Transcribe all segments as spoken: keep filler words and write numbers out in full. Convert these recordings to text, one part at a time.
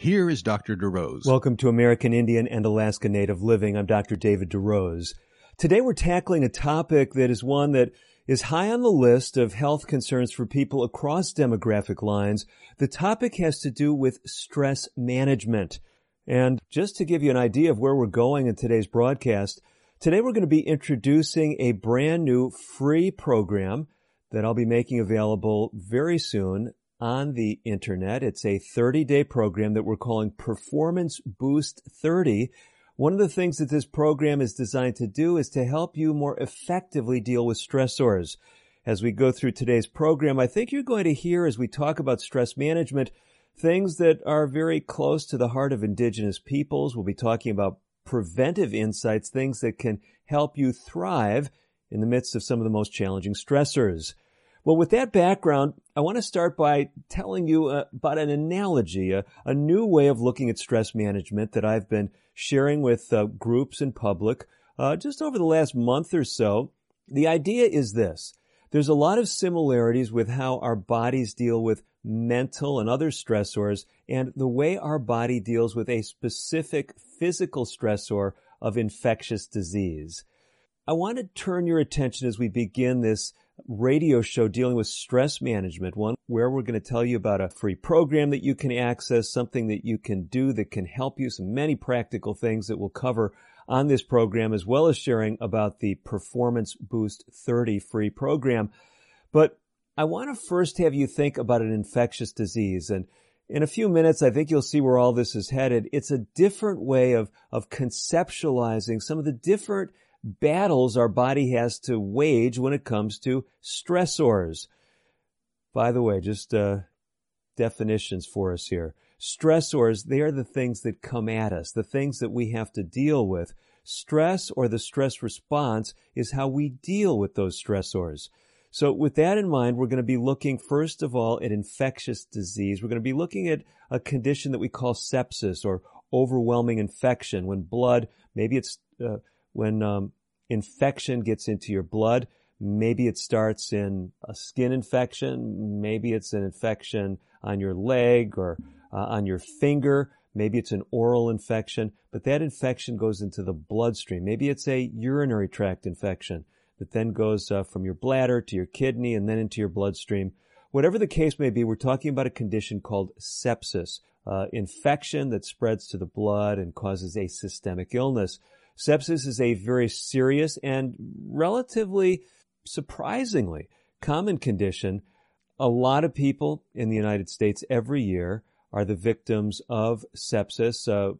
Here is Doctor DeRose. Welcome to American Indian and Alaska Native Living. I'm Doctor David DeRose. Today we're tackling a topic that is one that is high on the list of health concerns for people across demographic lines. The topic has to do with stress management. And just to give you an idea of where we're going in today's broadcast, today we're going to be introducing a brand new free program that I'll be making available very soon on the internet. It's a thirty-day program that we're calling Performance Boost thirty. One of the things that this program is designed to do is to help you more effectively deal with stressors. As we go through today's program, I think you're going to hear, as we talk about stress management, things that are very close to the heart of Indigenous peoples. We'll be talking about preventive insights, things that can help you thrive in the midst of some of the most challenging stressors. Well, with that background, I want to start by telling you uh, about an analogy, a, a new way of looking at stress management that I've been sharing with uh, groups in public uh, just over the last month or so. The idea is this. There's a lot of similarities with how our bodies deal with mental and other stressors and the way our body deals with a specific physical stressor of infectious disease. I want to turn your attention as we begin this radio show dealing with stress management, one where we're going to tell you about a free program that you can access, something that you can do that can help you, some many practical things that we'll cover on this program, as well as sharing about the Performance Boost thirty free program. But I want to first have you think about an infectious disease. And in a few minutes, I think you'll see where all this is headed. It's a different way of, of conceptualizing some of the different battles our body has to wage when it comes to stressors. By the way, just uh, definitions for us here. Stressors, they are the things that come at us, the things that we have to deal with. Stress, or the stress response, is how we deal with those stressors. So with that in mind, we're going to be looking, first of all, at infectious disease. We're going to be looking at a condition that we call sepsis, or overwhelming infection, when blood, maybe it's... Uh, When um, infection gets into your blood. Maybe it starts in a skin infection. Maybe it's an infection on your leg or uh, on your finger. Maybe it's an oral infection, but that infection goes into the bloodstream. Maybe it's a urinary tract infection that then goes uh, from your bladder to your kidney and then into your bloodstream. Whatever the case may be, we're talking about a condition called sepsis, uh, infection that spreads to the blood and causes a systemic illness. Sepsis is a very serious and relatively surprisingly common condition. A lot of people in the United States every year are the victims of sepsis. Uh,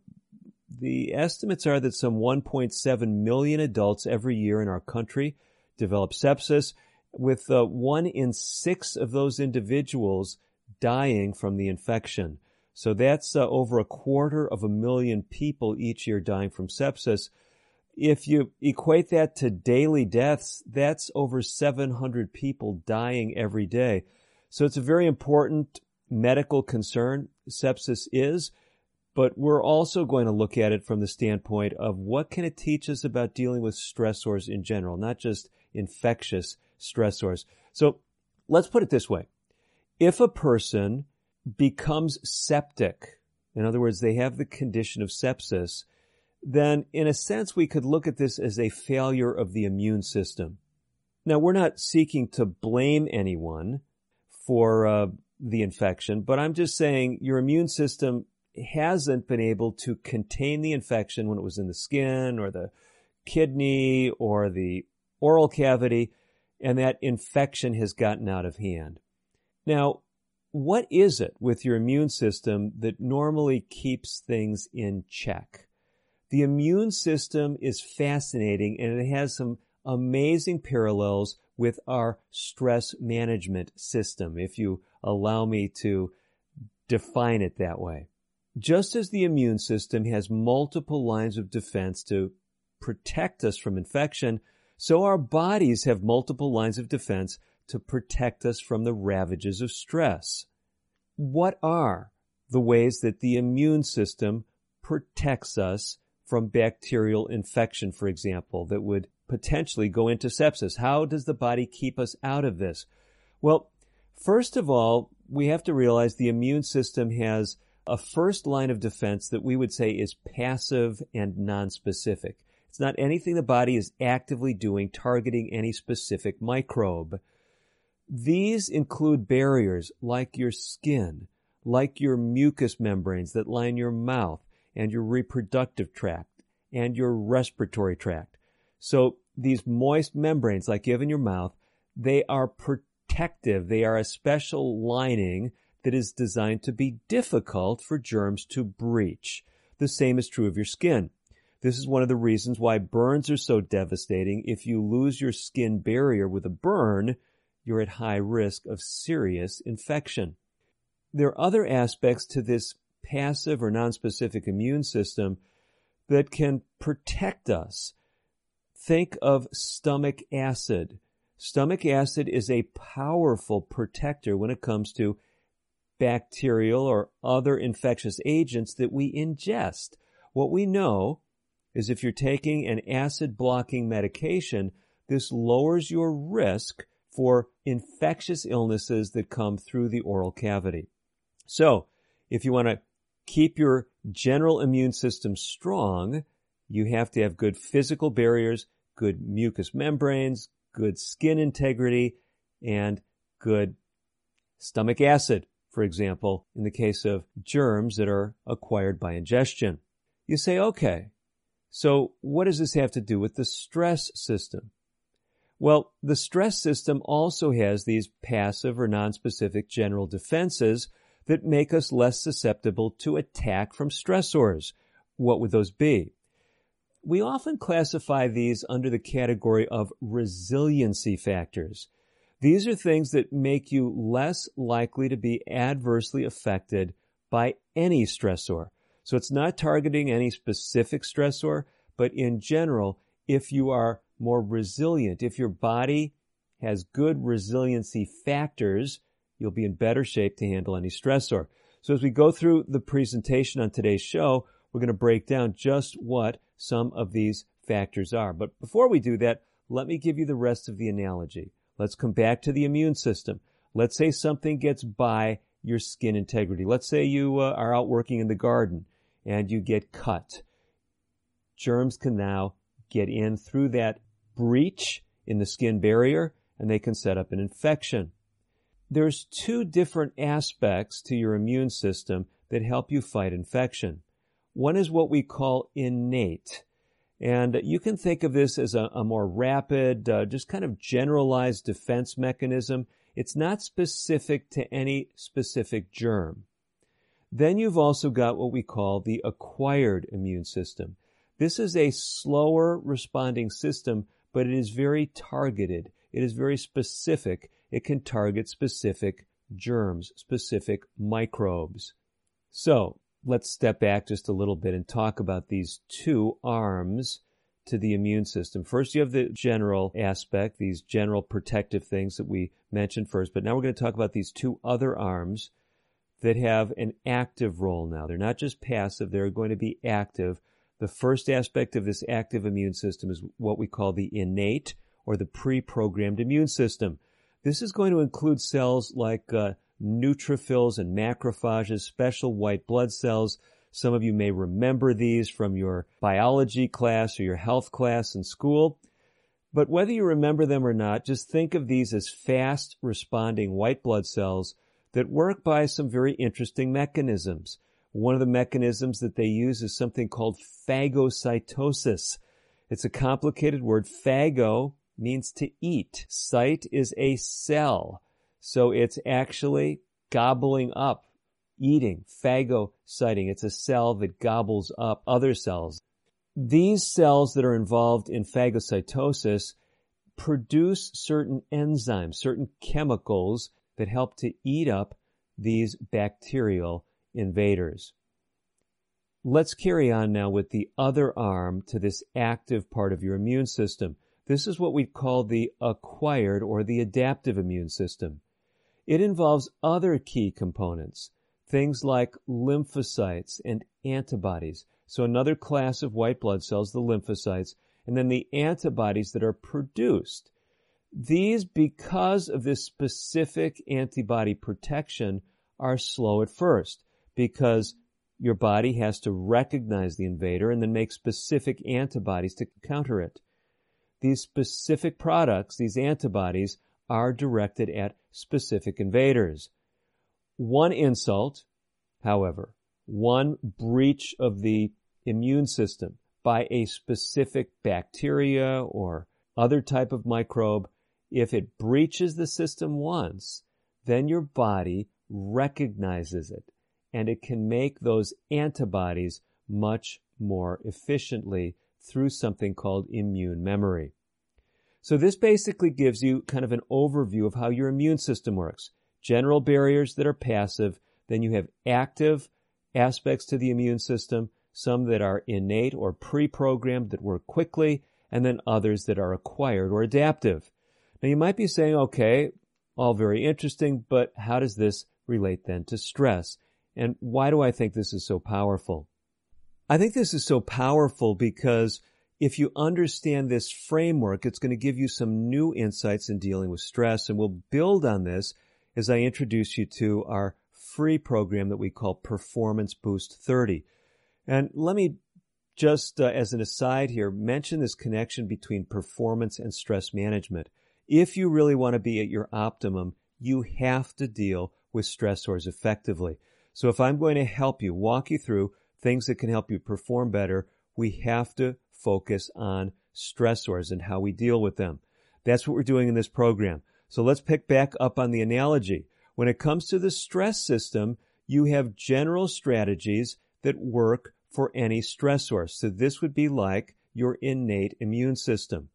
the estimates are that some one point seven million adults every year in our country develop sepsis, with uh, one in six of those individuals dying from the infection. So that's uh, over a quarter of a million people each year dying from sepsis. If you equate that to daily deaths, that's over seven hundred people dying every day. So it's a very important medical concern, sepsis is, but we're also going to look at it from the standpoint of what can it teach us about dealing with stressors in general, not just infectious stressors. So let's put it this way. If a person becomes septic, in other words, they have the condition of sepsis, then in a sense, we could look at this as a failure of the immune system. Now, we're not seeking to blame anyone for uh, the infection, but I'm just saying your immune system hasn't been able to contain the infection when it was in the skin or the kidney or the oral cavity, and that infection has gotten out of hand. Now, what is it with your immune system that normally keeps things in check? The immune system is fascinating, and it has some amazing parallels with our stress management system, if you allow me to define it that way. Just as the immune system has multiple lines of defense to protect us from infection, so our bodies have multiple lines of defense to protect us from the ravages of stress. What are the ways that the immune system protects us from bacterial infection, for example, that would potentially go into sepsis? How does the body keep us out of this? Well, first of all, we have to realize the immune system has a first line of defense that we would say is passive and nonspecific. It's not anything the body is actively doing targeting any specific microbe. These include barriers like your skin, like your mucous membranes that line your mouth and your reproductive tract and your respiratory tract. So these moist membranes like you have in your mouth, they are protective. They are a special lining that is designed to be difficult for germs to breach. The same is true of your skin. This is one of the reasons why burns are so devastating. If you lose your skin barrier with a burn, you're at high risk of serious infection. There are other aspects to this passive or nonspecific immune system that can protect us. Think of stomach acid. Stomach acid is a powerful protector when it comes to bacterial or other infectious agents that we ingest. What we know is if you're taking an acid-blocking medication, this lowers your risk for infectious illnesses that come through the oral cavity. So, if you want to keep your general immune system strong, you have to have good physical barriers, good mucous membranes, good skin integrity, and good stomach acid, for example, in the case of germs that are acquired by ingestion. You say, okay, so what does this have to do with the stress system? Well, the stress system also has these passive or nonspecific general defenses that make us less susceptible to attack from stressors. What would those be? We often classify these under the category of resiliency factors. These are things that make you less likely to be adversely affected by any stressor. So it's not targeting any specific stressor, but in general, if you are more resilient, if your body has good resiliency factors, you'll be in better shape to handle any stressor. So as we go through the presentation on today's show, we're going to break down just what some of these factors are. But before we do that, let me give you the rest of the analogy. Let's come back to the immune system. Let's say something gets by your skin integrity. Let's say you uh, are out working in the garden and you get cut. Germs can now get in through that breach in the skin barrier and they can set up an infection. There's two different aspects to your immune system that help you fight infection. One is what we call innate. And you can think of this as a, a more rapid, uh, just kind of generalized defense mechanism. It's not specific to any specific germ. Then you've also got what we call the acquired immune system. This is a slower responding system, but it is very targeted. It is very specific. It can target specific germs, specific microbes. So, let's step back just a little bit and talk about these two arms to the immune system. First, you have the general aspect, these general protective things that we mentioned first. But now we're going to talk about these two other arms that have an active role now. They're not just passive. They're going to be active. The first aspect of this active immune system is what we call the innate or the pre-programmed immune system. This is going to include cells like uh, neutrophils and macrophages, special white blood cells. Some of you may remember these from your biology class or your health class in school. But whether you remember them or not, just think of these as fast responding white blood cells that work by some very interesting mechanisms. One of the mechanisms that they use is something called phagocytosis. It's a complicated word. Phago means to eat. Cyte is a cell. So it's actually gobbling up, eating, phagocyting. It's a cell that gobbles up other cells. These cells that are involved in phagocytosis produce certain enzymes, certain chemicals that help to eat up these bacterial invaders. Let's carry on now with the other arm to this active part of your immune system. This is what we call the acquired or the adaptive immune system. It involves other key components, things like lymphocytes and antibodies. So another class of white blood cells, the lymphocytes, and then the antibodies that are produced. These, because of this specific antibody protection, are slow at first because your body has to recognize the invader and then make specific antibodies to counter it. These specific products, these antibodies, are directed at specific invaders. One insult, however, one breach of the immune system by a specific bacteria or other type of microbe, if it breaches the system once, then your body recognizes it. And it can make those antibodies much more efficiently through something called immune memory. So this basically gives you kind of an overview of how your immune system works. General barriers that are passive, then you have active aspects to the immune system, some that are innate or pre-programmed that work quickly, and then others that are acquired or adaptive. Now you might be saying, okay, all very interesting, but how does this relate then to stress? And why do I think this is so powerful? I think this is so powerful because if you understand this framework, it's going to give you some new insights in dealing with stress. And we'll build on this as I introduce you to our free program that we call Performance Boost thirty. And let me just, uh, as an aside here, mention this connection between performance and stress management. If you really want to be at your optimum, you have to deal with stressors effectively. So if I'm going to help you, walk you through things that can help you perform better, we have to focus on stressors and how we deal with them. That's what we're doing in this program. So let's pick back up on the analogy. When it comes to the stress system, you have general strategies that work for any stressor. So this would be like your innate immune system.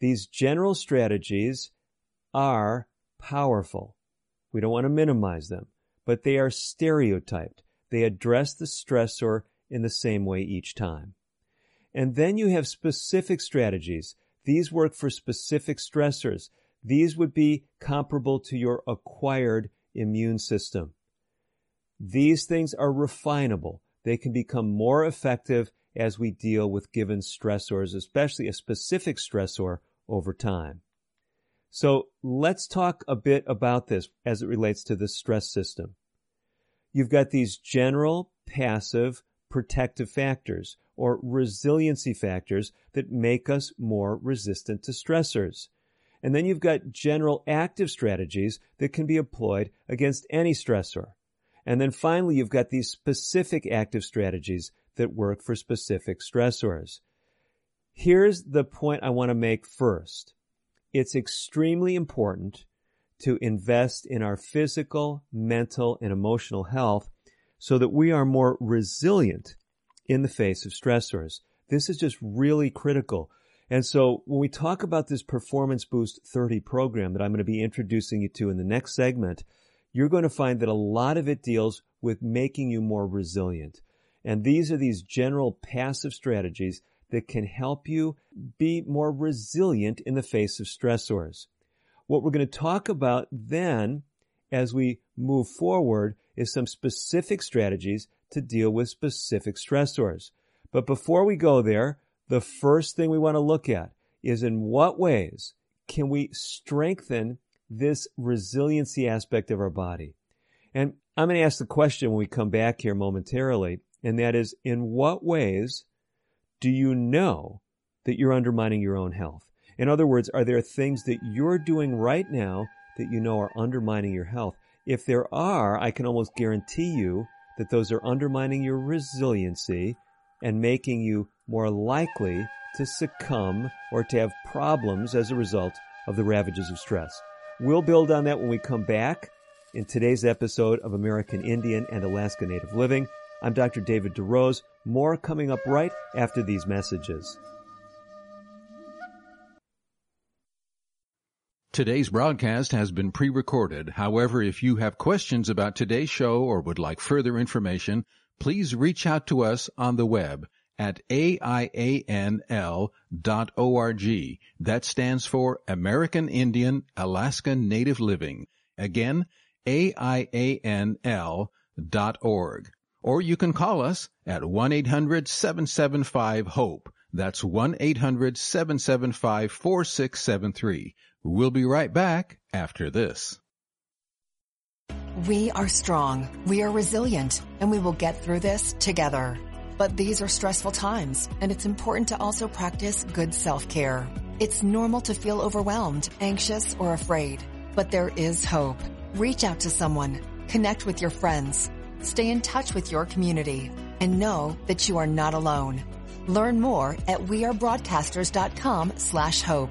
These general strategies are powerful. We don't want to minimize them. But they are stereotyped. They address the stressor in the same way each time. And then you have specific strategies. These work for specific stressors. These would be comparable to your acquired immune system. These things are refinable. They can become more effective as we deal with given stressors, especially a specific stressor over time. So let's talk a bit about this as it relates to the stress system. You've got these general, passive, protective factors or resiliency factors that make us more resistant to stressors. And then you've got general active strategies that can be employed against any stressor. And then finally, you've got these specific active strategies that work for specific stressors. Here's the point I want to make first. It's extremely important to invest in our physical, mental, and emotional health so that we are more resilient in the face of stressors. This is just really critical. And so when we talk about this Performance Boost thirty program that I'm going to be introducing you to in the next segment, you're going to find that a lot of it deals with making you more resilient. And these are these general passive strategies that can help you be more resilient in the face of stressors. What we're going to talk about then as we move forward is some specific strategies to deal with specific stressors. But before we go there, the first thing we want to look at is in what ways can we strengthen this resiliency aspect of our body? And I'm going to ask the question when we come back here momentarily, and that is, in what ways do you know that you're undermining your own health? In other words, are there things that you're doing right now that you know are undermining your health? If there are, I can almost guarantee you that those are undermining your resiliency and making you more likely to succumb or to have problems as a result of the ravages of stress. We'll build on that when we come back in today's episode of American Indian and Alaska Native Living. I'm Doctor David DeRose. More coming up right after these messages. Today's broadcast has been pre-recorded. However, if you have questions about today's show or would like further information, please reach out to us on the web at A I A N L dot org. That stands for American Indian Alaska Native Living. Again, A I A N L dot org. Or you can call us at one eight hundred seven seven five HOPE. That's one eight hundred seven seven five four six seven three. We'll be right back after this. We are strong, we are resilient, and we will get through this together. But these are stressful times, and it's important to also practice good self-care. It's normal to feel overwhelmed, anxious, or afraid, but there is hope. Reach out to someone, connect with your friends, stay in touch with your community, and know that you are not alone. Learn more at wearebroadcasters.com slash hope.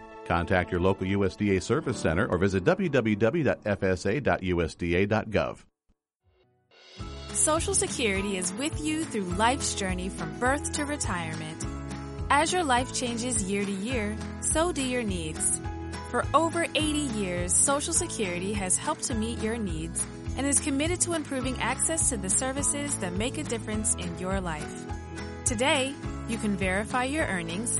Contact your local U S D A Service Center or visit w w w dot f s a dot u s d a dot gov. Social Security is with you through life's journey from birth to retirement. As your life changes year to year, so do your needs. For over eighty years, Social Security has helped to meet your needs and is committed to improving access to the services that make a difference in your life. Today, you can verify your earnings,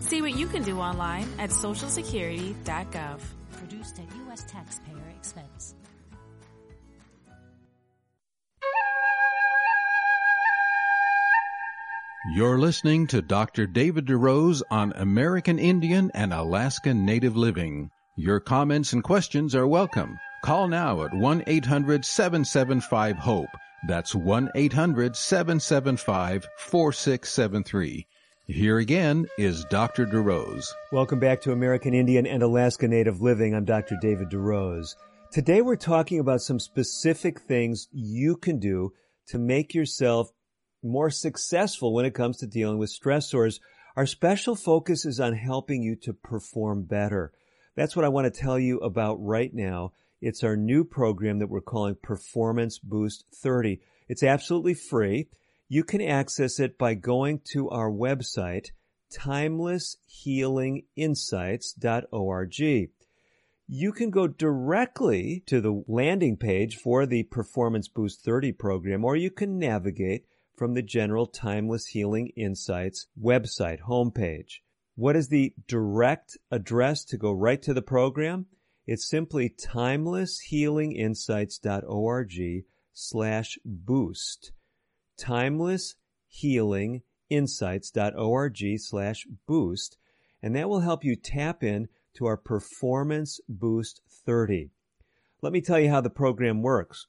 See what you can do online at social security dot gov. Produced at U S taxpayer expense. You're listening to Doctor David DeRose on American Indian and Alaska Native Living. Your comments and questions are welcome. Call now at one eight hundred seven seven five HOPE. That's one eight hundred seven seven five four six seven three. Here again is Doctor DeRose. Welcome back to American Indian and Alaska Native Living. I'm Doctor David DeRose. Today we're talking about some specific things you can do to make yourself more successful when it comes to dealing with stressors. Our special focus is on helping you to perform better. That's what I want to tell you about right now. It's our new program that we're calling Performance Boost thirty. It's absolutely free. You can access it by going to our website, timeless healing insights dot org. You can go directly to the landing page for the Performance Boost thirty program, or you can navigate from the general Timeless Healing Insights website homepage. What is the direct address to go right to the program? It's simply timeless healing insights dot org slash boost. timeless healing insights dot org slash boost. And that will help you tap in to our Performance Boost thirty. Let me tell you how the program works.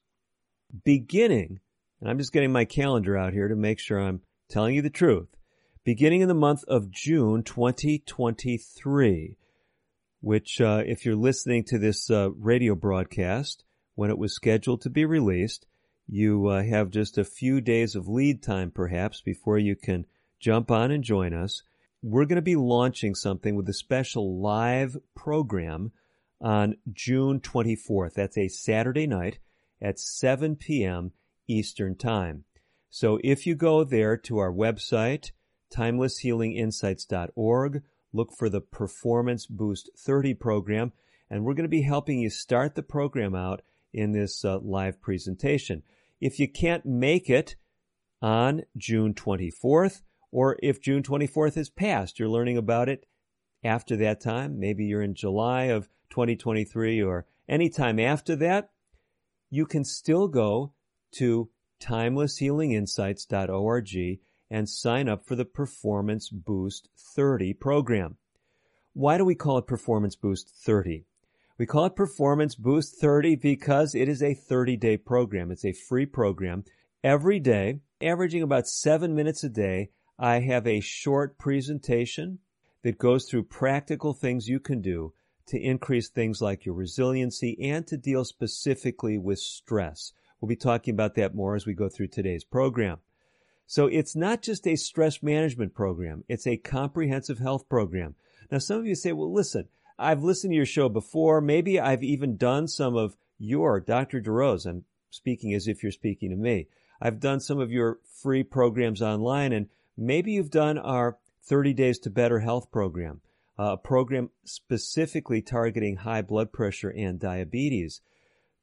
Beginning, and I'm just getting my calendar out here to make sure I'm telling you the truth. Beginning in the month of June twenty twenty-three, which uh, if you're listening to this uh, radio broadcast, when it was scheduled to be released, you uh, have just a few days of lead time perhaps before you can jump on and join us. We're going to be launching something with a special live program on June twenty-fourth. That's a Saturday night at seven p.m. Eastern Time. So if you go there to our website, timeless healing insights dot org. Look for the Performance Boost thirty program, and we're going to be helping you start the program out in this uh, live presentation. If you can't make it on June twenty-fourth, or if June twenty-fourth has passed, you're learning about it after that time, maybe you're in July of twenty twenty-three or any time after that, you can still go to timeless healing insights dot org and sign up for the Performance Boost thirty program. Why do we call it Performance Boost thirty? We call it Performance Boost thirty because it is a thirty-day program. It's a free program. Every day, averaging about seven minutes a day, I have a short presentation that goes through practical things you can do to increase things like your resiliency and to deal specifically with stress. We'll be talking about that more as we go through today's program. So it's not just a stress management program. It's a comprehensive health program. Now, some of you say, well, listen, I've listened to your show before. Maybe I've even done some of your, Doctor DeRose, I'm speaking as if you're speaking to me. I've done some of your free programs online, and maybe you've done our thirty Days to Better Health program, a program specifically targeting high blood pressure and diabetes.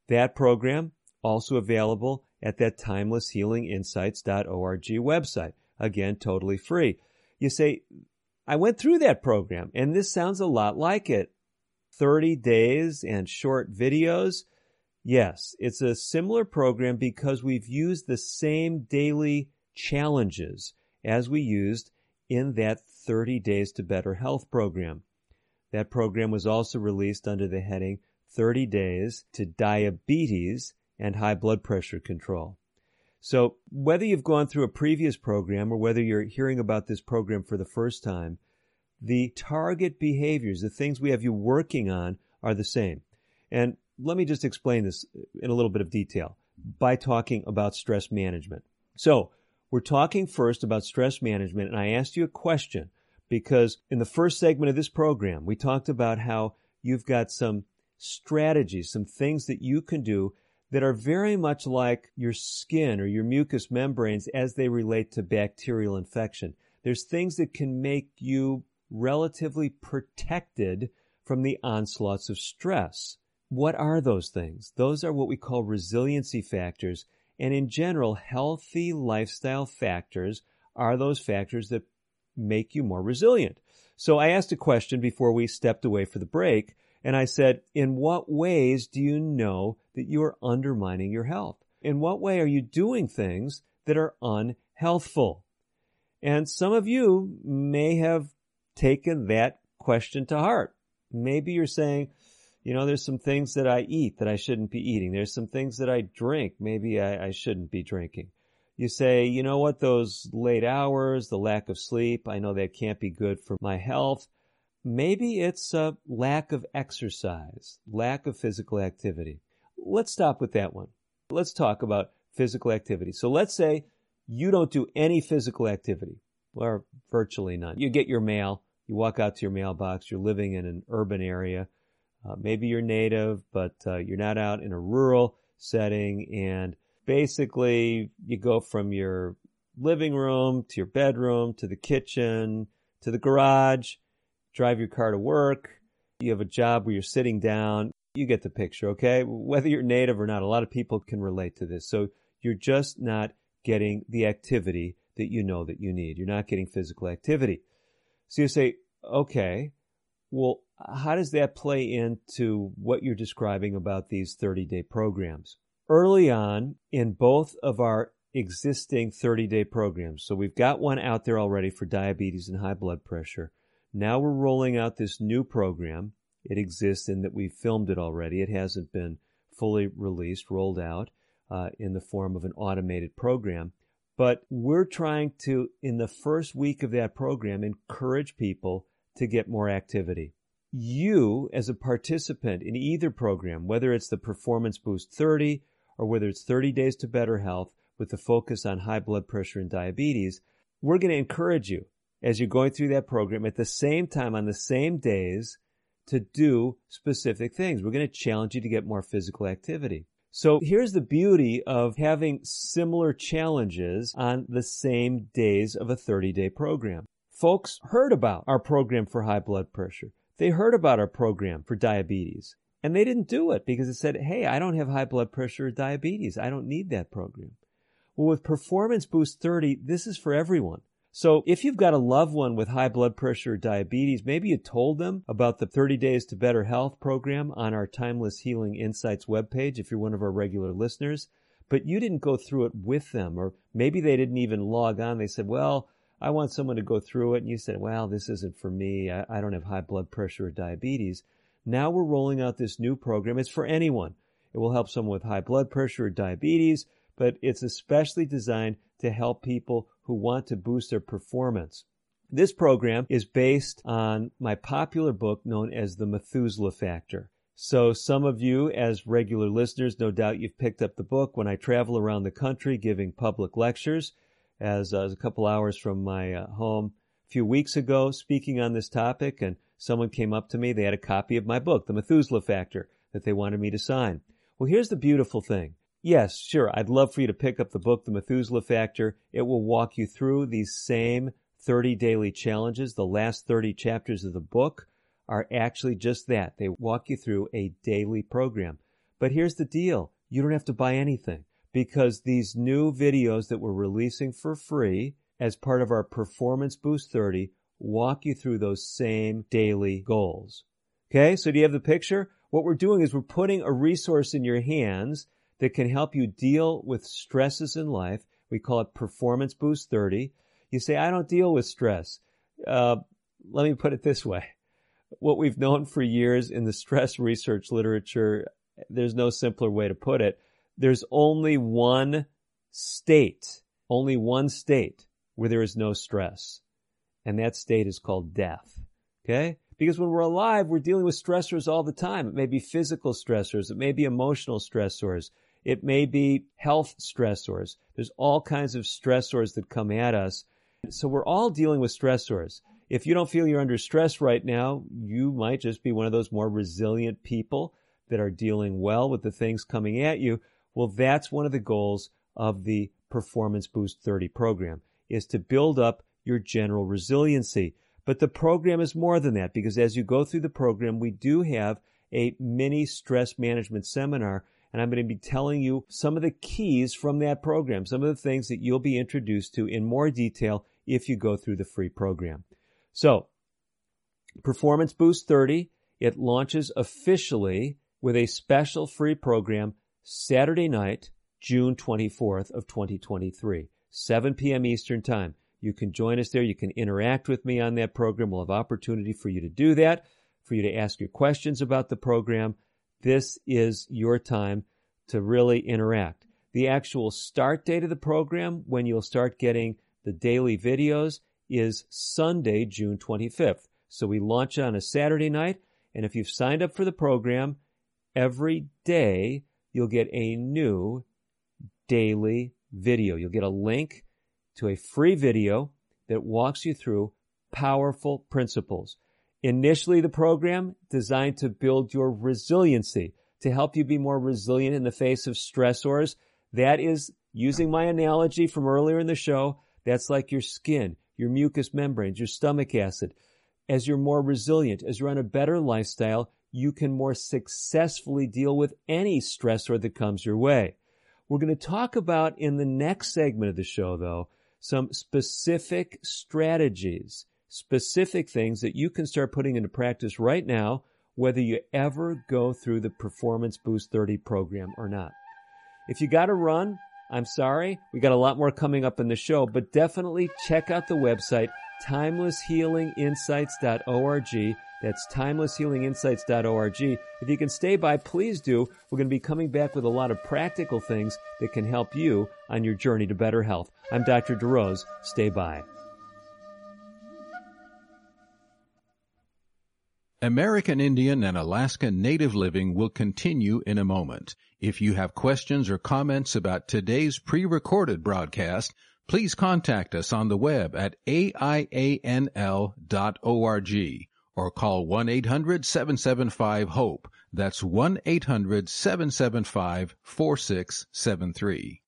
That program also available at that timeless healing insights dot org website. Again, totally free. You say, I went through that program, and this sounds a lot like it. thirty days and short videos. Yes, it's a similar program because we've used the same daily challenges as we used in that thirty Days to Better Health program. That program was also released under the heading thirty Days to Diabetes and High Blood Pressure Control. So whether you've gone through a previous program or whether you're hearing about this program for the first time, the target behaviors, the things we have you working on, are the same. And let me just explain this in a little bit of detail by talking about stress management. So we're talking first about stress management, and I asked you a question because in the first segment of this program, we talked about how you've got some strategies, some things that you can do that are very much like your skin or your mucous membranes as they relate to bacterial infection. There's things that can make you relatively protected from the onslaughts of stress. What are those things? Those are what we call resiliency factors. And in general, healthy lifestyle factors are those factors that make you more resilient. So I asked a question before we stepped away for the break. And I said, in what ways do you know that you are undermining your health? In what way are you doing things that are unhealthful? And some of you may have taken that question to heart. Maybe you're saying, you know, there's some things that I eat that I shouldn't be eating. There's some things that I drink. Maybe I, I shouldn't be drinking. You say, you know what, those late hours, the lack of sleep, I know that can't be good for my health. Maybe it's a lack of exercise, lack of physical activity. Let's stop with that one. Let's talk about physical activity. So let's say you don't do any physical activity, or virtually none. You get your mail, you walk out to your mailbox, you're living in an urban area. Uh, maybe you're native, but uh, you're not out in a rural setting. And basically, you go from your living room to your bedroom to the kitchen to the garage, drive your car to work. You have a job where you're sitting down. You get the picture, okay? Whether you're native or not, a lot of people can relate to this. So you're just not getting the activity that you know that you need. You're not getting physical activity. So you say, okay, well, how does that play into what you're describing about these thirty-day programs? Early on in both of our existing thirty-day programs, so we've got one out there already for diabetes and high blood pressure. Now we're rolling out this new program. It exists in that we've filmed it already. It hasn't been fully released, rolled out uh, in the form of an automated program. But we're trying to, in the first week of that program, encourage people to get more activity. You, as a participant in either program, whether it's the Performance Boost thirty or whether it's thirty Days to Better Health with the focus on high blood pressure and diabetes, we're going to encourage you as you're going through that program at the same time on the same days to do specific things. We're going to challenge you to get more physical activity. So here's the beauty of having similar challenges on the same days of a thirty-day program. Folks heard about our program for high blood pressure. They heard about our program for diabetes, and they didn't do it because it said, hey, I don't have high blood pressure or diabetes. I don't need that program. Well, with Performance Boost thirty, this is for everyone. So if you've got a loved one with high blood pressure or diabetes, maybe you told them about the thirty Days to Better Health program on our Timeless Healing Insights webpage if you're one of our regular listeners. but you didn't go through it with them, or maybe they didn't even log on. They said, well, I want someone to go through it. And you said, well, this isn't for me. I, I don't have high blood pressure or diabetes. Now we're rolling out this new program. It's for anyone. It will help someone with high blood pressure or diabetes, but it's especially designed to help people who want to boost their performance. This program is based on my popular book known as The Methuselah Factor. So some of you as regular listeners, no doubt you've picked up the book when I travel around the country giving public lectures, as uh, a couple hours from my uh, home a few weeks ago, speaking on this topic, and someone came up to me. They had a copy of my book, The Methuselah Factor, that they wanted me to sign. Well, here's the beautiful thing. Yes, sure, I'd love for you to pick up the book, The Methuselah Factor. It will walk you through these same thirty daily challenges. The last thirty chapters of the book are actually just that. They walk you through a daily program. But here's the deal. You don't have to buy anything, because these new videos that we're releasing for free as part of our Performance Boost thirty walk you through those same daily goals. Okay, so do you have the picture? What we're doing is we're putting a resource in your hands that can help you deal with stresses in life. We call it Performance Boost thirty. You say, I don't deal with stress. Uh, let me put it this way. What we've known for years in the stress research literature, there's no simpler way to put it. There's only one state, only one state where there is no stress. And that state is called death. Okay? Because when we're alive, we're dealing with stressors all the time. It may be physical stressors. It may be emotional stressors. It may be health stressors. There's all kinds of stressors that come at us. So we're all dealing with stressors. If you don't feel you're under stress right now, you might just be one of those more resilient people that are dealing well with the things coming at you. Well, that's one of the goals of the Performance Boost thirty program, is to build up your general resiliency. But the program is more than that, because as you go through the program, we do have a mini stress management seminar, and I'm going to be telling you some of the keys from that program, some of the things that you'll be introduced to in more detail if you go through the free program. So, Performance Boost thirty, it launches officially with a special free program Saturday night, June twenty-fourth of twenty twenty-three, seven p.m. Eastern Time. You can join us there. You can interact with me on that program. We'll have opportunity for you to do that, for you to ask your questions about the program. This is your time to really interact. The actual start date of the program, when you'll start getting the daily videos, is Sunday, June twenty-fifth. So we launch on a Saturday night, and if you've signed up for the program, every day you'll get a new daily video. You'll get a link to a free video that walks you through powerful principles. Initially, the program designed to build your resiliency, to help you be more resilient in the face of stressors. That is, using my analogy from earlier in the show, that's like your skin, your mucous membranes, your stomach acid. As you're more resilient, as you're on a better lifestyle, you can more successfully deal with any stressor that comes your way. We're going to talk about in the next segment of the show, though, some specific strategies, specific things that you can start putting into practice right now, whether you ever go through the Performance Boost thirty program or not. If you got to run, I'm sorry. We got a lot more coming up in the show, but definitely check out the website, timeless healing insights dot org. That's timeless healing insights dot org. If you can stay by, please do. We're going to be coming back with a lot of practical things that can help you on your journey to better health. I'm Doctor DeRose. Stay by. American Indian and Alaska Native Living will continue in a moment. If you have questions or comments about today's pre-recorded broadcast, please contact us on the web at A I A N L dot org or call one eight hundred seven seven five HOPE. That's one eight hundred seven seven five four six seven three.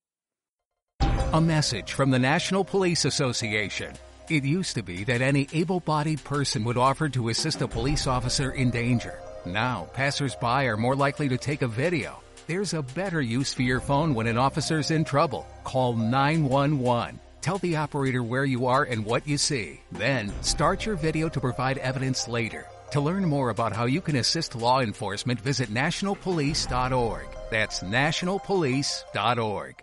A message from the National Police Association. It used to be that any able-bodied person would offer to assist a police officer in danger. Now, passers-by are more likely to take a video. There's a better use for your phone when an officer's in trouble. Call nine one one. Tell the operator where you are and what you see. Then, start your video to provide evidence later. To learn more about how you can assist law enforcement, visit national police dot org. That's national police dot org.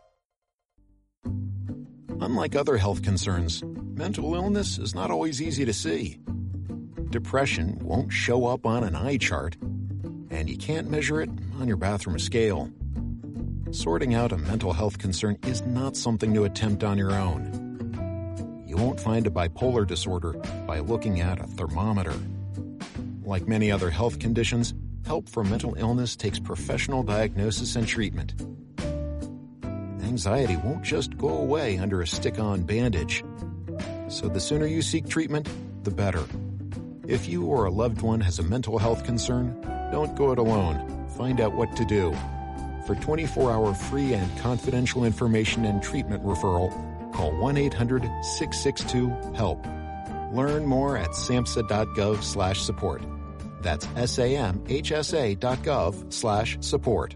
Unlike other health concerns, mental illness is not always easy to see. Depression won't show up on an eye chart, and you can't measure it on your bathroom scale. Sorting out a mental health concern is not something to attempt on your own. You won't find a bipolar disorder by looking at a thermometer. Like many other health conditions, help for mental illness takes professional diagnosis and treatment. Anxiety won't just go away under a stick-on bandage. So the sooner you seek treatment, the better. If you or a loved one has a mental health concern, don't go it alone. Find out what to do. For twenty-four hour free and confidential information and treatment referral, call one eight hundred six six two HELP. Learn more at samhsa.gov slash support. That's S-A-M-H-S-A dot gov slash support.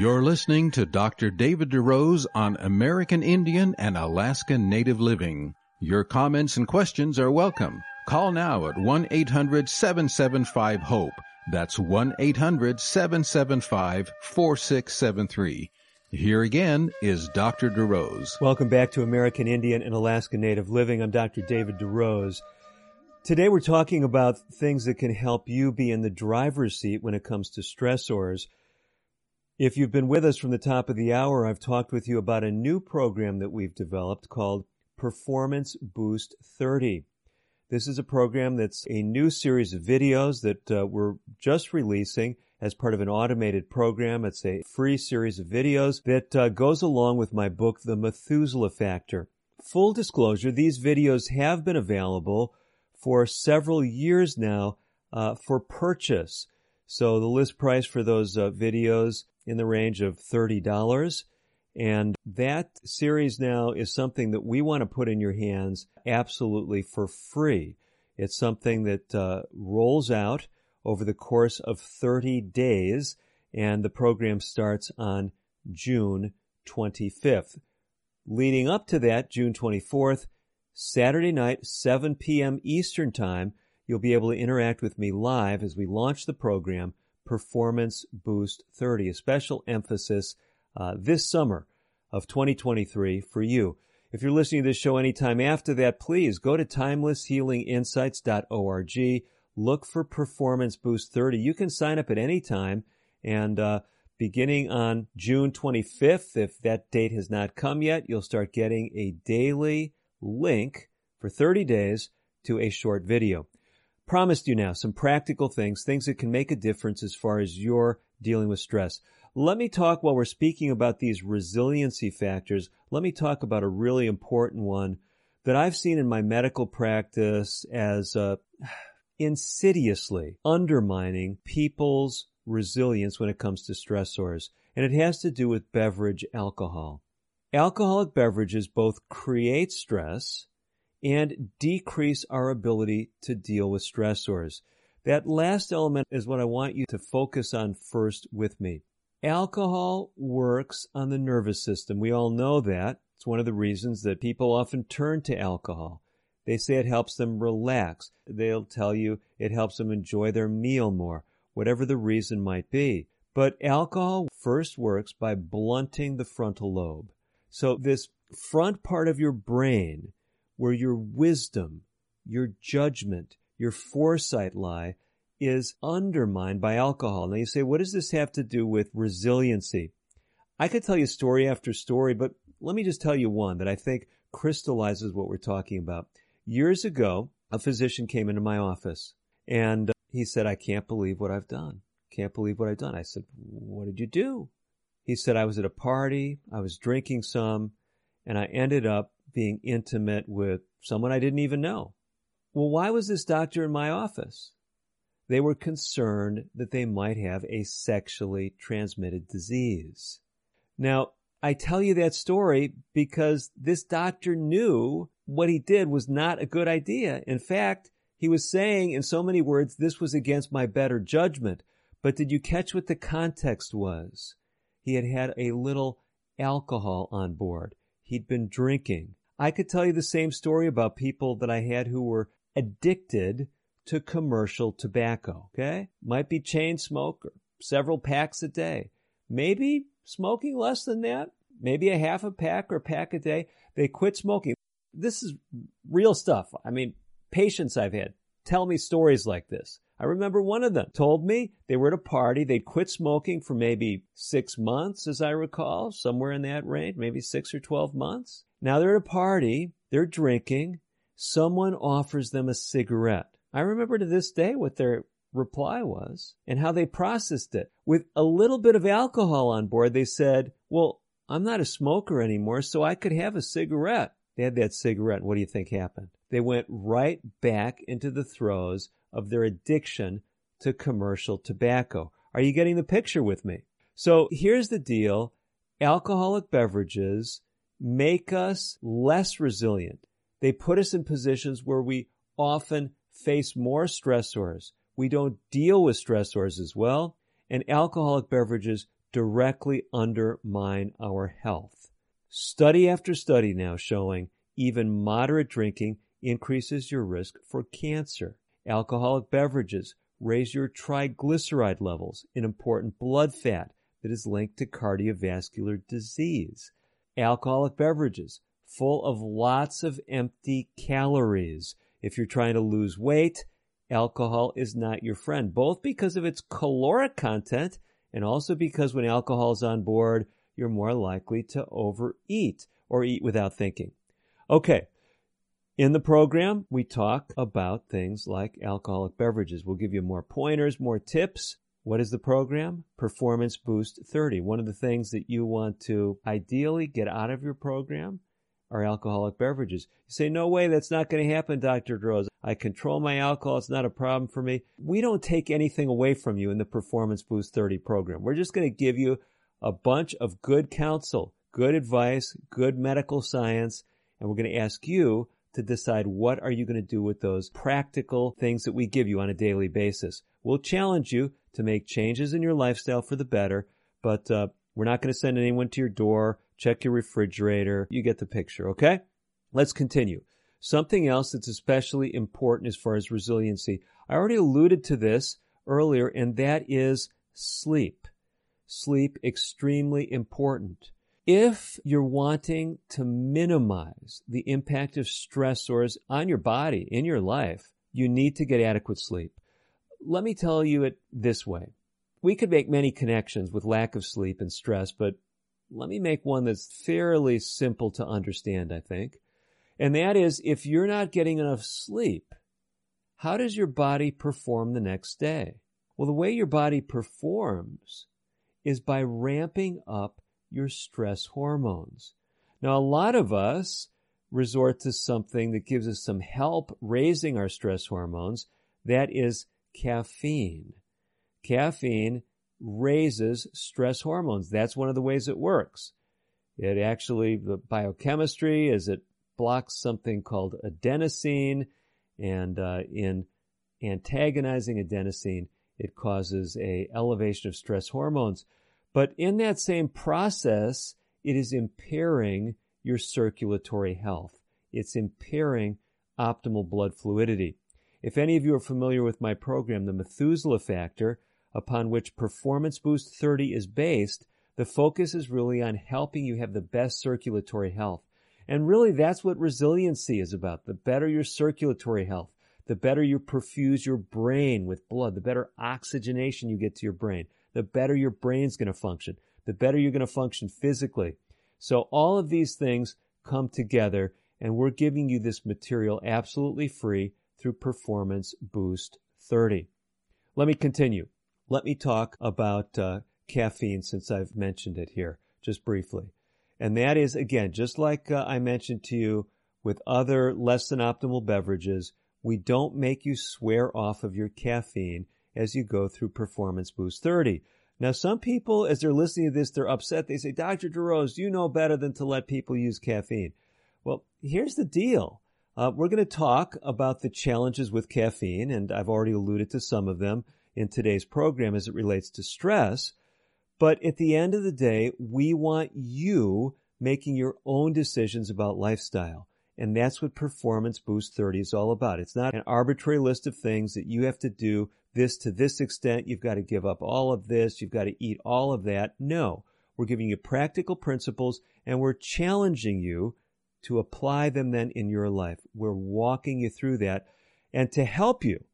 You're listening to Doctor David DeRose on American Indian and Alaska Native Living. Your comments and questions are welcome. Call now at one eight hundred seven seven five HOPE. That's one eight hundred seven seven five four six seven three. Here again is Doctor DeRose. Welcome back to American Indian and Alaska Native Living. I'm Doctor David DeRose. Today we're talking about things that can help you be in the driver's seat when it comes to stressors. If you've been with us from the top of the hour, I've talked with you about a new program that we've developed called Performance Boost thirty. This is a program that's a new series of videos that uh, we're just releasing as part of an automated program. It's a free series of videos that uh, goes along with my book, The Methuselah Factor. Full disclosure, these videos have been available for several years now uh, for purchase. So the list price for those uh, videos in the range of thirty dollars. And that series now is something that we want to put in your hands absolutely for free. It's something that uh, rolls out over the course of thirty days, and the program starts on June twenty-fifth. Leading up to that, June twenty-fourth, Saturday night, seven p.m. Eastern Time, you'll be able to interact with me live as we launch the program, Performance Boost thirty, a special emphasis Uh, this summer of twenty twenty-three for you. If you're listening to this show anytime after that, please go to timeless healing insights dot org. Look for Performance Boost thirty. You can sign up at any time, and uh, beginning on June twenty-fifth, if that date has not come yet, you'll start getting a daily link for thirty days to a short video. Promised you now some practical things, things that can make a difference as far as you're dealing with stress. Let me talk, while we're speaking about these resiliency factors, let me talk about a really important one that I've seen in my medical practice as uh, insidiously undermining people's resilience when it comes to stressors. And it has to do with beverage alcohol. Alcoholic beverages both create stress and decrease our ability to deal with stressors. That last element is what I want you to focus on first with me. Alcohol works on the nervous system. We all know that. It's one of the reasons that people often turn to alcohol. They say it helps them relax. They'll tell you it helps them enjoy their meal more, whatever the reason might be. But alcohol first works by blunting the frontal lobe. So this front part of your brain where your wisdom, your judgment, your foresight lie, is undermined by alcohol. Now you say, what does this have to do with resiliency? I could tell you story after story, but let me just tell you one that I think crystallizes what we're talking about. Years ago, a physician came into my office, and he said, I can't believe what I've done. Can't believe what I've done. I said, what did you do? He said, I was at a party. I was drinking some, and I ended up being intimate with someone I didn't even know. Well, why was this doctor in my office? They were concerned that they might have a sexually transmitted disease. Now, I tell you that story because this doctor knew what he did was not a good idea. In fact, he was saying in so many words, this was against my better judgment. But did you catch what the context was? He had had a little alcohol on board. He'd been drinking. I could tell you the same story about people that I had who were addicted to commercial tobacco, okay? Might be chain smoker, several packs a day. Maybe smoking less than that, maybe a half a pack or a pack a day. They quit smoking. This is real stuff. I mean, patients I've had tell me stories like this. I remember one of them told me they were at a party. They'd quit smoking for maybe six months, as I recall, somewhere in that range, maybe six or twelve months. Now they're at a party, they're drinking. Someone offers them a cigarette. I remember to this day what their reply was and how they processed it. With a little bit of alcohol on board, they said, well, I'm not a smoker anymore, so I could have a cigarette. They had that cigarette. What do you think happened? They went right back into the throes of their addiction to commercial tobacco. Are you getting the picture with me? So here's the deal. Alcoholic beverages make us less resilient. They put us in positions where we often face more stressors. We don't deal with stressors as well, and alcoholic beverages directly undermine our health. Study after study now showing even moderate drinking increases your risk for cancer. Alcoholic beverages raise your triglyceride levels, an important blood fat that is linked to cardiovascular disease. Alcoholic beverages full of lots of empty calories. If you're trying to lose weight, alcohol is not your friend, both because of its caloric content and also because when alcohol is on board, you're more likely to overeat or eat without thinking. Okay, in the program, we talk about things like alcoholic beverages. We'll give you more pointers, more tips. What is the program? Performance Boost thirty. One of the things that you want to ideally get out of your program are alcoholic beverages. You say, no way, that's not going to happen, Doctor DeRose. I control my alcohol. It's not a problem for me. We don't take anything away from you in the Performance Boost thirty program. We're just going to give you a bunch of good counsel, good advice, good medical science, and we're going to ask you to decide what are you going to do with those practical things that we give you on a daily basis. We'll challenge you to make changes in your lifestyle for the better, but uh, we're not going to send anyone to your door. Check your refrigerator. You get the picture, okay? Let's continue. Something else that's especially important as far as resiliency. I already alluded to this earlier, and that is sleep. Sleep, extremely important. If you're wanting to minimize the impact of stressors on your body, in your life, you need to get adequate sleep. Let me tell you it this way. We could make many connections with lack of sleep and stress, but let me make one that's fairly simple to understand, I think. And that is, if you're not getting enough sleep, how does your body perform the next day? Well, the way your body performs is by ramping up your stress hormones. Now, a lot of us resort to something that gives us some help raising our stress hormones. That is caffeine. Caffeine raises stress hormones. That's one of the ways it works. It actually, the biochemistry is it blocks something called adenosine, and uh, in antagonizing adenosine, it causes a elevation of stress hormones. But in that same process, it is impairing your circulatory health. It's impairing optimal blood fluidity. If any of you are familiar with my program, The Methuselah Factor, upon which Performance Boost thirty is based, the focus is really on helping you have the best circulatory health. And really, that's what resiliency is about. The better your circulatory health, the better you perfuse your brain with blood, the better oxygenation you get to your brain, the better your brain's going to function, the better you're going to function physically. So all of these things come together, and we're giving you this material absolutely free through Performance Boost thirty. Let me continue. Let me talk about uh, caffeine, since I've mentioned it here just briefly. And that is, again, just like uh, I mentioned to you with other less than optimal beverages, we don't make you swear off of your caffeine as you go through Performance Boost thirty. Now, some people, as they're listening to this, they're upset. They say, Doctor DeRose, you know better than to let people use caffeine. Well, here's the deal. Uh, we're going to talk about the challenges with caffeine, and I've already alluded to some of them in today's program as it relates to stress. But at the end of the day, we want you making your own decisions about lifestyle. And that's what Performance Boost thirty is all about. It's not an arbitrary list of things that you have to do this to this extent. You've got to give up all of this. You've got to eat all of that. No, we're giving you practical principles, and we're challenging you to apply them then in your life. We're walking you through that. And to help you,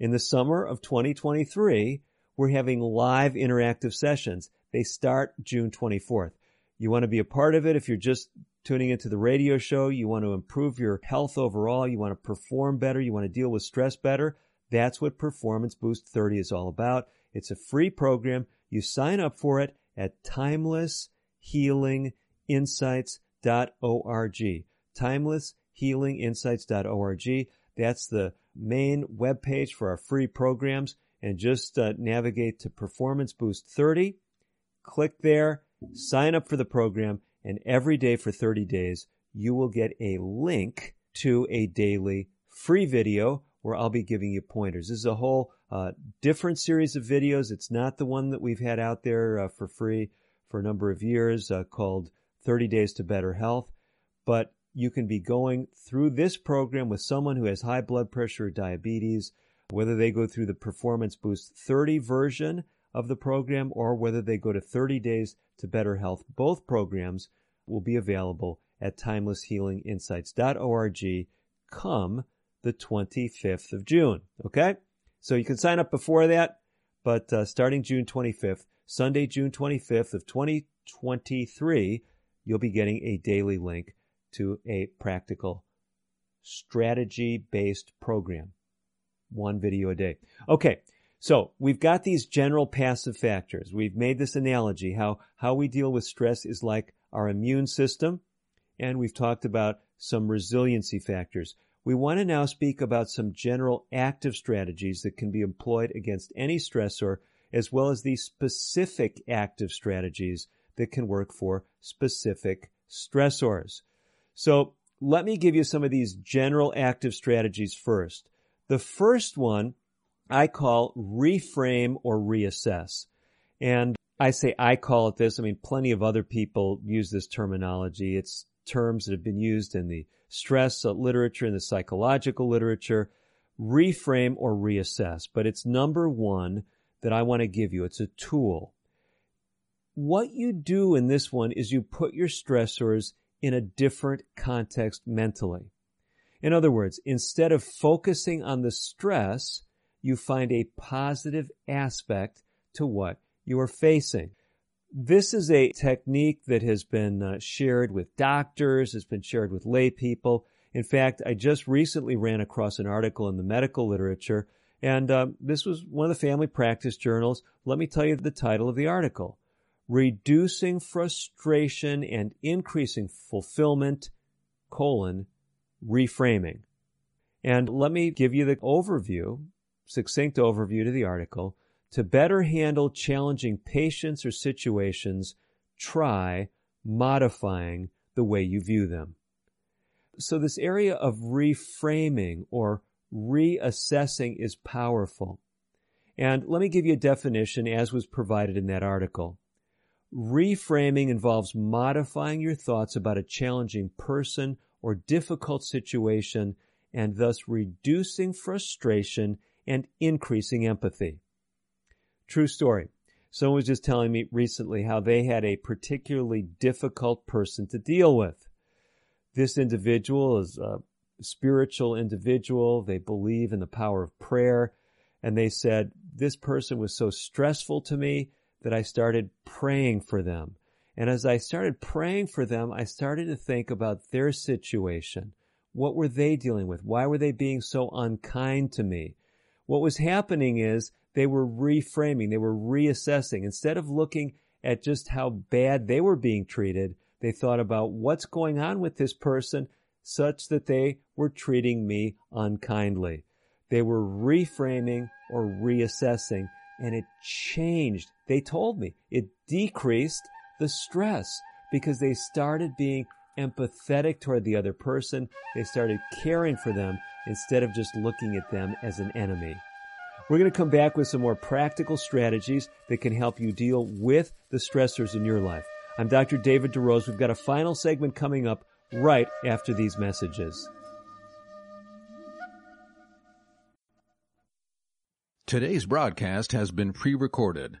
in the summer of twenty twenty-three, we're having live interactive sessions. They start June twenty-fourth. You want to be a part of it. If you're just tuning into the radio show, you want to improve your health overall, you want to perform better, you want to deal with stress better, that's what Performance Boost thirty is all about. It's a free program. You sign up for it at timeless healing insights dot org. timeless healing insights dot org. That's the main webpage for our free programs. And just uh, navigate to Performance Boost thirty, click there, sign up for the program, and every day for thirty days, you will get a link to a daily free video where I'll be giving you pointers. This is a whole uh, different series of videos. It's not the one that we've had out there uh, for free for a number of years uh, called thirty days to Better Health, but you can be going through this program with someone who has high blood pressure or diabetes, whether they go through the Performance Boost thirty version of the program or whether they go to thirty days to Better Health. Both programs will be available at timeless healing insights dot org come the twenty-fifth of June, okay? So you can sign up before that, but uh, starting June twenty-fifth, Sunday, June twenty-fifth of twenty twenty-three, you'll be getting a daily link to a practical strategy-based program. One video a day. Okay, so we've got these general passive factors. We've made this analogy, how, how we deal with stress is like our immune system, and we've talked about some resiliency factors. We want to now speak about some general active strategies that can be employed against any stressor, as well as these specific active strategies that can work for specific stressors. So let me give you some of these general active strategies first. The first one I call reframe or reassess. And I say I call it this. I mean, plenty of other people use this terminology. It's terms that have been used in the stress literature, in the psychological literature. Reframe or reassess. But it's number one that I want to give you. It's a tool. What you do in this one is you put your stressors in a different context mentally. In other words, instead of focusing on the stress, you find a positive aspect to what you are facing. This is a technique that has been uh, shared with doctors, has been shared with lay people. In fact, I just recently ran across an article in the medical literature, and um, this was one of the family practice journals. Let me tell you the title of the article. Reducing Frustration and Increasing Fulfillment, colon, Reframing. And let me give you the overview, succinct overview to the article. To better handle challenging patients or situations, try modifying the way you view them. So this area of reframing or reassessing is powerful. And let me give you a definition as was provided in that article. Reframing involves modifying your thoughts about a challenging person or difficult situation, and thus reducing frustration and increasing empathy. True story. Someone was just telling me recently how they had a particularly difficult person to deal with. This individual is a spiritual individual. They believe in the power of prayer. And they said, this person was so stressful to me that I started praying for them. And as I started praying for them, I started to think about their situation. What were they dealing with? Why were they being so unkind to me? What was happening is they were reframing, they were reassessing. Instead of looking at just how bad they were being treated, They thought about what's going on with this person such that they were treating me unkindly. They were reframing or reassessing, and it changed. They told me it decreased the stress because they started being empathetic toward the other person. They started caring for them instead of just looking at them as an enemy. We're going to come back with some more practical strategies that can help you deal with the stressors in your life. I'm Doctor David DeRose. We've got a final segment coming up right after these messages. Today's broadcast has been pre-recorded.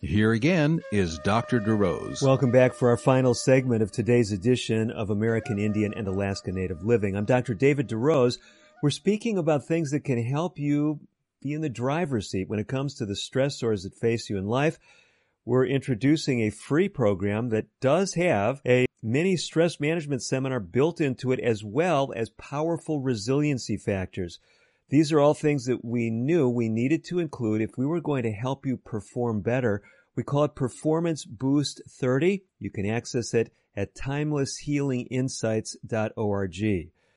Here again is Doctor DeRose. Welcome back for our final segment of today's edition of American Indian and Alaska Native Living. I'm Doctor David DeRose. We're speaking about things that can help you be in the driver's seat when it comes to the stressors that face you in life. We're introducing a free program that does have a mini stress management seminar built into it, as well as powerful resiliency factors. These are all things that we knew we needed to include if we were going to help you perform better. We call it Performance Boost thirty. You can access it at timeless healing insights dot org.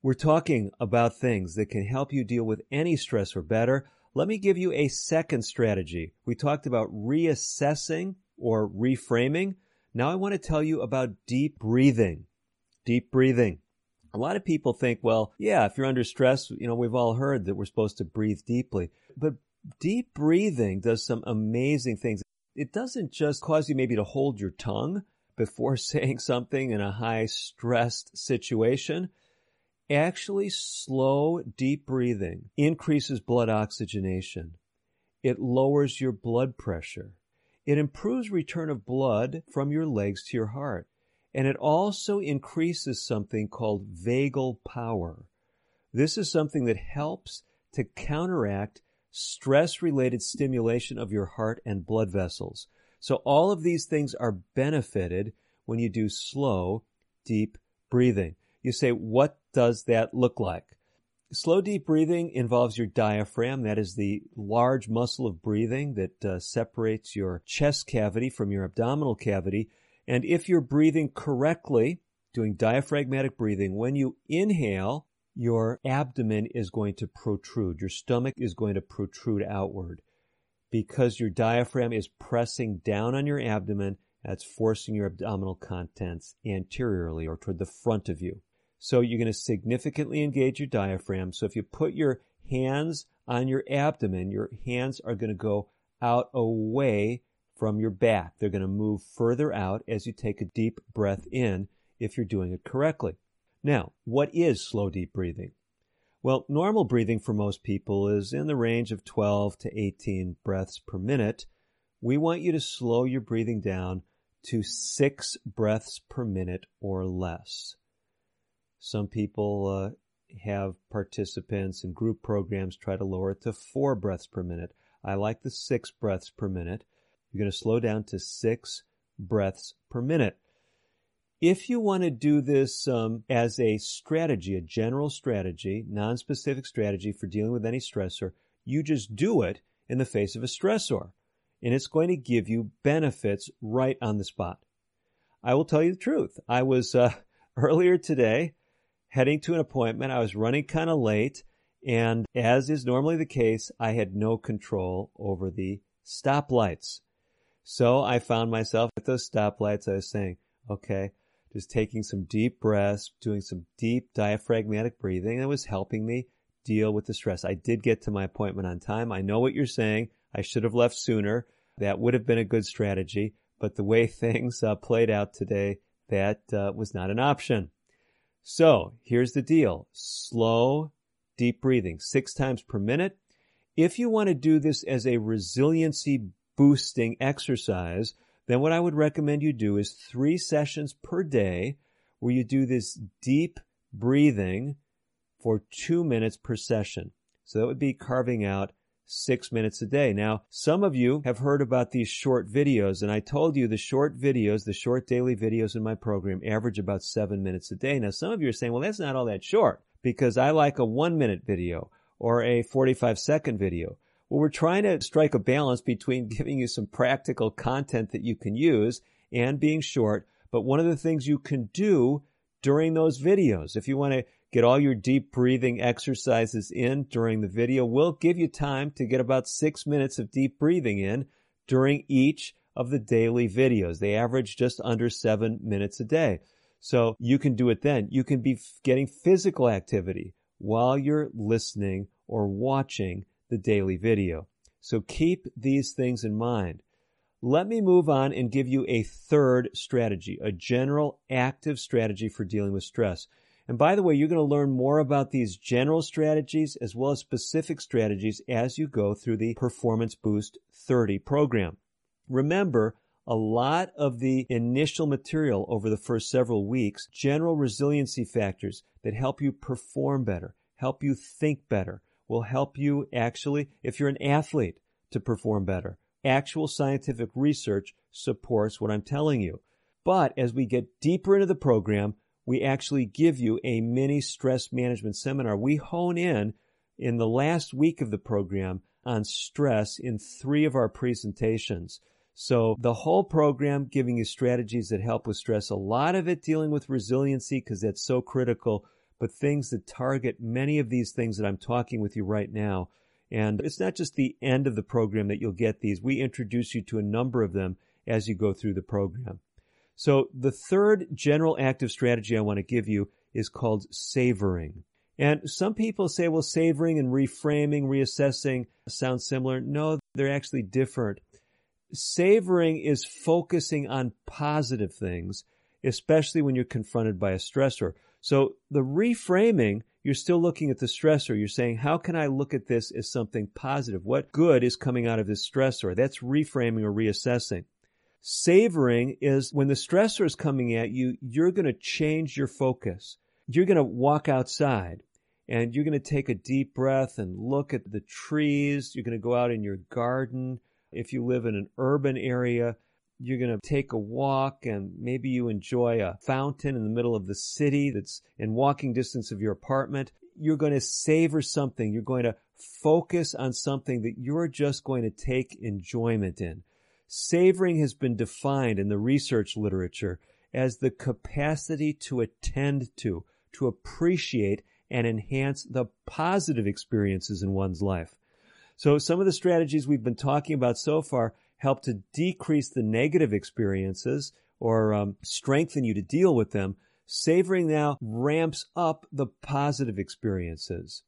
We're talking about things that can help you deal with any stressor better. Let me give you a second strategy. We talked about reassessing or reframing. Now I want to tell you about deep breathing. Deep breathing. A lot of people think, well, yeah, if you're under stress, you know, we've all heard that we're supposed to breathe deeply. But deep breathing does some amazing things. It doesn't just cause you maybe to hold your tongue before saying something in a high-stressed situation. Actually, slow, deep breathing increases blood oxygenation. It lowers your blood pressure. It improves return of blood from your legs to your heart. And it also increases something called vagal power. This is something that helps to counteract stress-related stimulation of your heart and blood vessels. So all of these things are benefited when you do slow, deep breathing. You say, what does that look like? Slow, deep breathing involves your diaphragm. That is the large muscle of breathing that uh, separates your chest cavity from your abdominal cavity. And if you're breathing correctly, doing diaphragmatic breathing, when you inhale, your abdomen is going to protrude. Your stomach is going to protrude outward because your diaphragm is pressing down on your abdomen. That's forcing your abdominal contents anteriorly or toward the front of you. So you're going to significantly engage your diaphragm. So if you put your hands on your abdomen, your hands are going to go out away from your back. They're going to move further out as you take a deep breath in if you're doing it correctly. Now, what is slow, deep breathing? Well, normal breathing for most people is in the range of twelve to eighteen breaths per minute. We want you to slow your breathing down to six breaths per minute or less. Some people uh, have participants in group programs try to lower it to four breaths per minute. I like the six breaths per minute. You're going to slow down to six breaths per minute. If you want to do this um, as a strategy, a general strategy, non-specific strategy for dealing with any stressor, you just do it in the face of a stressor, and it's going to give you benefits right on the spot. I will tell you the truth. I was uh, earlier today heading to an appointment. I was running kind of late, and as is normally the case, I had no control over the stoplights. So I found myself at those stoplights. I was saying, okay, just taking some deep breaths, doing some deep diaphragmatic breathing. That was helping me deal with the stress. I did get to my appointment on time. I know what you're saying. I should have left sooner. That would have been a good strategy. But the way things uh, played out today, that uh, was not an option. So here's the deal. Slow, deep breathing, six times per minute. If you want to do this as a resiliency boosting exercise, then what I would recommend you do is three sessions per day where you do this deep breathing for two minutes per session. So that would be carving out six minutes a day. Now, some of you have heard about these short videos, and I told you the short videos, the short daily videos in my program average about seven minutes a day. Now, some of you are saying, well, that's not all that short because I like a one-minute video or a forty-five second video. Well, we're trying to strike a balance between giving you some practical content that you can use and being short. But one of the things you can do during those videos, if you want to get all your deep breathing exercises in during the video, we'll give you time to get about six minutes of deep breathing in during each of the daily videos. They average just under seven minutes a day. So you can do it then. You can be getting physical activity while you're listening or watching the daily video. So keep these things in mind. Let me move on and give you a third strategy, a general active strategy for dealing with stress. And by the way, you're going to learn more about these general strategies as well as specific strategies as you go through the Performance Boost thirty program. Remember, a lot of the initial material over the first several weeks, general resiliency factors that help you perform better, help you think better, will help you actually, if you're an athlete, to perform better. Actual scientific research supports what I'm telling you. But as we get deeper into the program, we actually give you a mini stress management seminar. We hone in in the last week of the program on stress in three of our presentations. So the whole program giving you strategies that help with stress, a lot of it dealing with resiliency because that's so critical, but things that target many of these things that I'm talking with you right now. And it's not just the end of the program that you'll get these. We introduce you to a number of them as you go through the program. So the third general active strategy I want to give you is called savoring. And some people say, well, savoring and reframing, reassessing sound similar. No, they're actually different. Savoring is focusing on positive things, especially when you're confronted by a stressor. So the reframing, you're still looking at the stressor. You're saying, how can I look at this as something positive? What good is coming out of this stressor? That's reframing or reassessing. Savoring is when the stressor is coming at you, you're going to change your focus. You're going to walk outside and you're going to take a deep breath and look at the trees. You're going to go out in your garden. If you live in an urban area, you're going to take a walk and maybe you enjoy a fountain in the middle of the city that's in walking distance of your apartment. you're going to savor something. You're going to focus on something that you're just going to take enjoyment in. Savoring has been defined in the research literature as the capacity to attend to, to appreciate and enhance the positive experiences in one's life. So some of the strategies we've been talking about so far help to decrease the negative experiences or um, strengthen you to deal with them. Savoring now ramps up the positive experiences.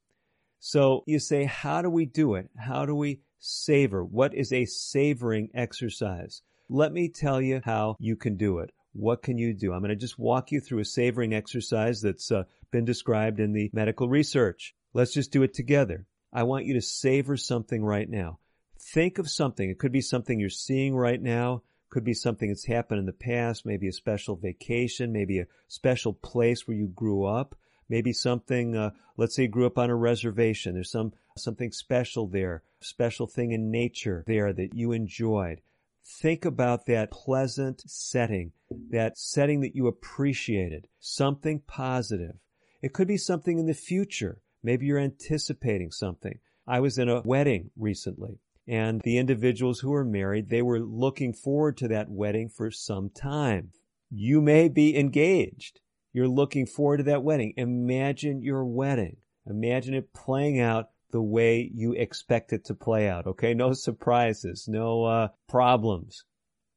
So you say, how do we do it? How do we savor? What is a savoring exercise? Let me tell you how you can do it. What can you do? I'm going to just walk you through a savoring exercise that's uh, been described in the medical research. Let's just do it together. I want you to savor something right now. Think of something. It could be something you're seeing right now. Could be something that's happened in the past, maybe a special vacation, maybe a special place where you grew up, maybe something, uh, let's say you grew up on a reservation. There's some something special there, special thing in nature there that you enjoyed. Think about that pleasant setting, that setting that you appreciated, something positive. It could be something in the future. Maybe you're anticipating something. I was in a wedding recently, and the individuals who were married, they were looking forward to that wedding for some time. You may be engaged. You're looking forward to that wedding. Imagine your wedding. Imagine it playing out the way you expect it to play out, okay? No surprises, no uh, problems.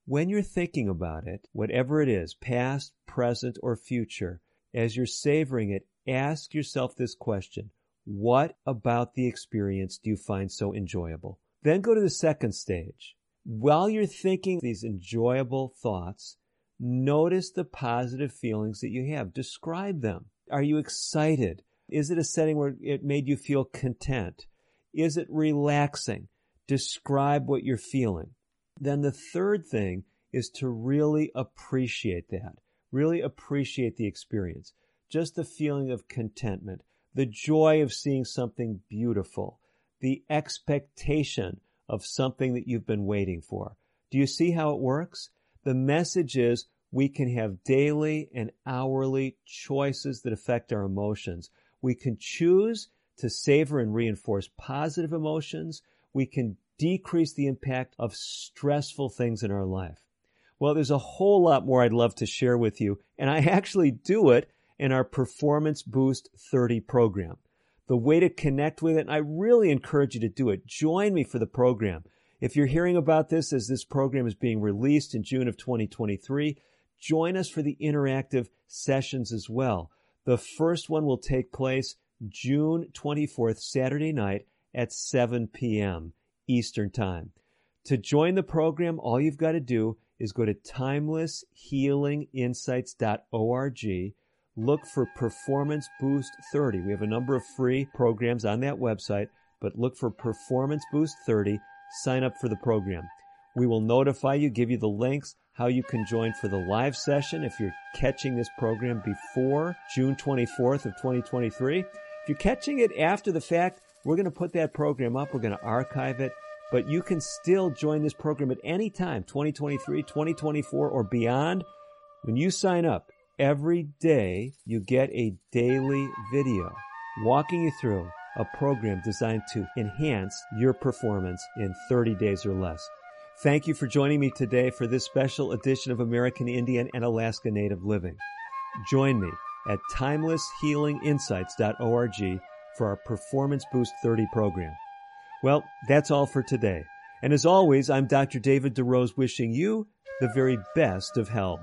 When you're thinking about it, whatever it is, past, present, or future, as you're savoring it, ask yourself this question. What about the experience do you find so enjoyable? Then go to the second stage. While you're thinking these enjoyable thoughts, notice the positive feelings that you have. Describe them. Are you excited? Is it a setting where it made you feel content? Is it relaxing? Describe what you're feeling. Then the third thing is to really appreciate that. Really appreciate the experience. Just the feeling of contentment, the joy of seeing something beautiful, the expectation of something that you've been waiting for. Do you see how it works? The message is we can have daily and hourly choices that affect our emotions. We can choose to savor and reinforce positive emotions. We can decrease the impact of stressful things in our life. Well, there's a whole lot more I'd love to share with you, and I actually do it in our Performance Boost thirty program. The way to connect with it, and I really encourage you to do it, join me for the program. If you're hearing about this as this program is being released in June of twenty twenty-three, join us for the interactive sessions as well. The first one will take place June twenty-fourth, Saturday night at seven p.m. Eastern Time. To join the program, all you've got to do is go to timeless healing insights dot org. Look for Performance Boost thirty. We have a number of free programs on that website, but look for Performance Boost thirty. Sign up for the program. We will notify you, give you the links, how you can join for the live session if you're catching this program before June twenty-fourth of twenty twenty-three. If you're catching it after the fact, we're going to put that program up. We're going to archive it, but you can still join this program at any time, twenty twenty-three, twenty twenty-four, or beyond. When you sign up, every day, you get a daily video walking you through a program designed to enhance your performance in thirty days or less. Thank you for joining me today for this special edition of American Indian and Alaska Native Living. Join me at timeless healing insights dot org for our Performance Boost thirty program. Well, that's all for today. And as always, I'm Doctor David DeRose wishing you the very best of health.